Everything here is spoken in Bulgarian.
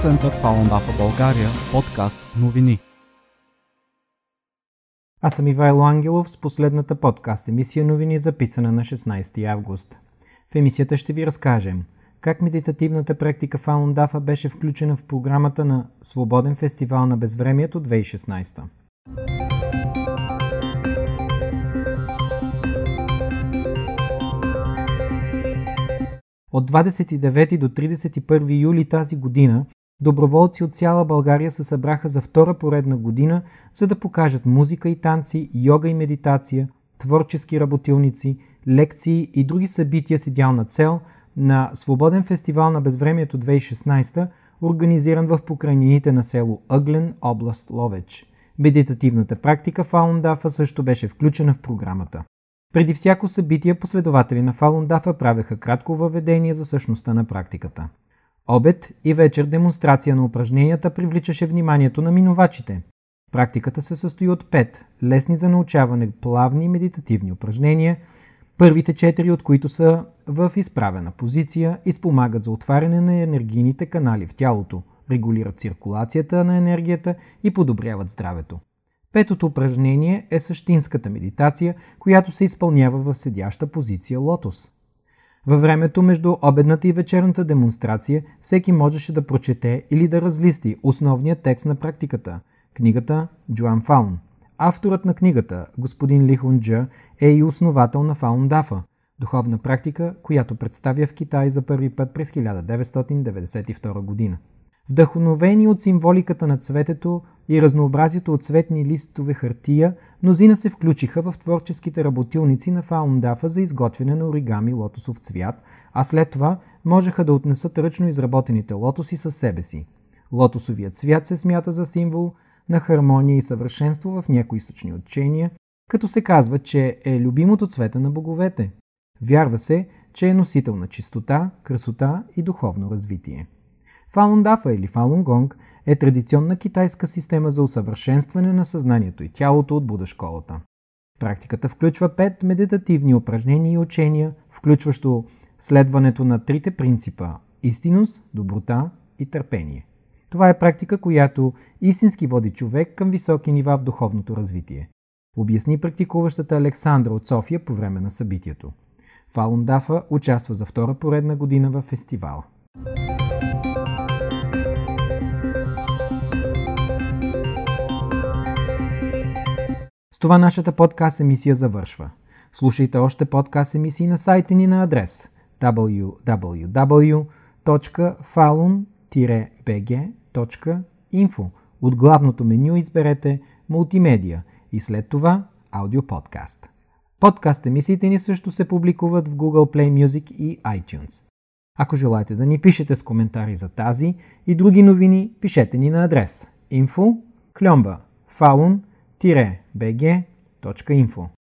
център Фалундафа България, подкаст новини. Аз съм Ивайло Ангелов с последната подкаст емисия новини, записана на 16 август. В емисията ще ви разкажем как медитативната практика Фалундафа беше включена в програмата на Свободен фестивал на безвремието 2016. От 29 до 31 юли тази година доброволци от цяла България се събраха за втора поредна година, за да покажат музика и танци, йога и медитация, творчески работилници, лекции и други събития с идеална цел на Свободен фестивал на безвремието 2016, организиран в покрайнините на село Ъглен, област Ловеч. Медитативната практика Фалундафа също беше включена в програмата. Преди всяко събитие последователи на Фалундафа правеха кратко въведение за същността на практиката. Обед и вечер демонстрация на упражненията привличаше вниманието на минувачите. Практиката се състои от 5 лесни за научаване плавни медитативни упражнения, първите 4 от които са в изправена позиция и спомагат за отваряне на енергийните канали в тялото, регулират циркулацията на енергията и подобряват здравето. Петото упражнение е същинската медитация, която се изпълнява в седяща позиция лотос. Във времето между обедната и вечерната демонстрация всеки можеше да прочете или да разлисти основния текст на практиката – книгата Джоан Фаун. Авторът на книгата, господин Лихун Джъ, е и основател на Фалундафа – духовна практика, която представя в Китай за първи път през 1992 година. Вдъхновени от символиката на цветето и разнообразието от цветни листове хартия, мнозина се включиха в творческите работилници на Фалундафа за изготвяне на оригами лотосов цвят, а след това можеха да отнесат ръчно изработените лотоси със себе си. Лотосовият цвят се смята за символ на хармония и съвършенство в някои източни учения, като се казва, че е любимото цвете на боговете. Вярва се, че е носител на чистота, красота и духовно развитие. Фалундафа или Фалунгонг е традиционна китайска система за усъвършенстване на съзнанието и тялото от Буда школата. Практиката включва 5 медитативни упражнения и учения, включващо следването на 3 принципа – истинност, доброта и търпение. Това е практика, която истински води човек към високи нива в духовното развитие, обясни практикуващата Александра от София по време на събитието. Фалундафа участва за втора поредна година във фестивала. С това нашата подкаст емисия завършва. Слушайте още подкаст емисии на сайта ни на адрес www.falun-bg.info. От главното меню изберете мултимедия и след това аудиоподкаст. Подкаст емисиите ни също се публикуват в Google Play Music и iTunes. Ако желаете да ни пишете с коментари за тази и други новини, пишете ни на адрес info@falun-bg.info.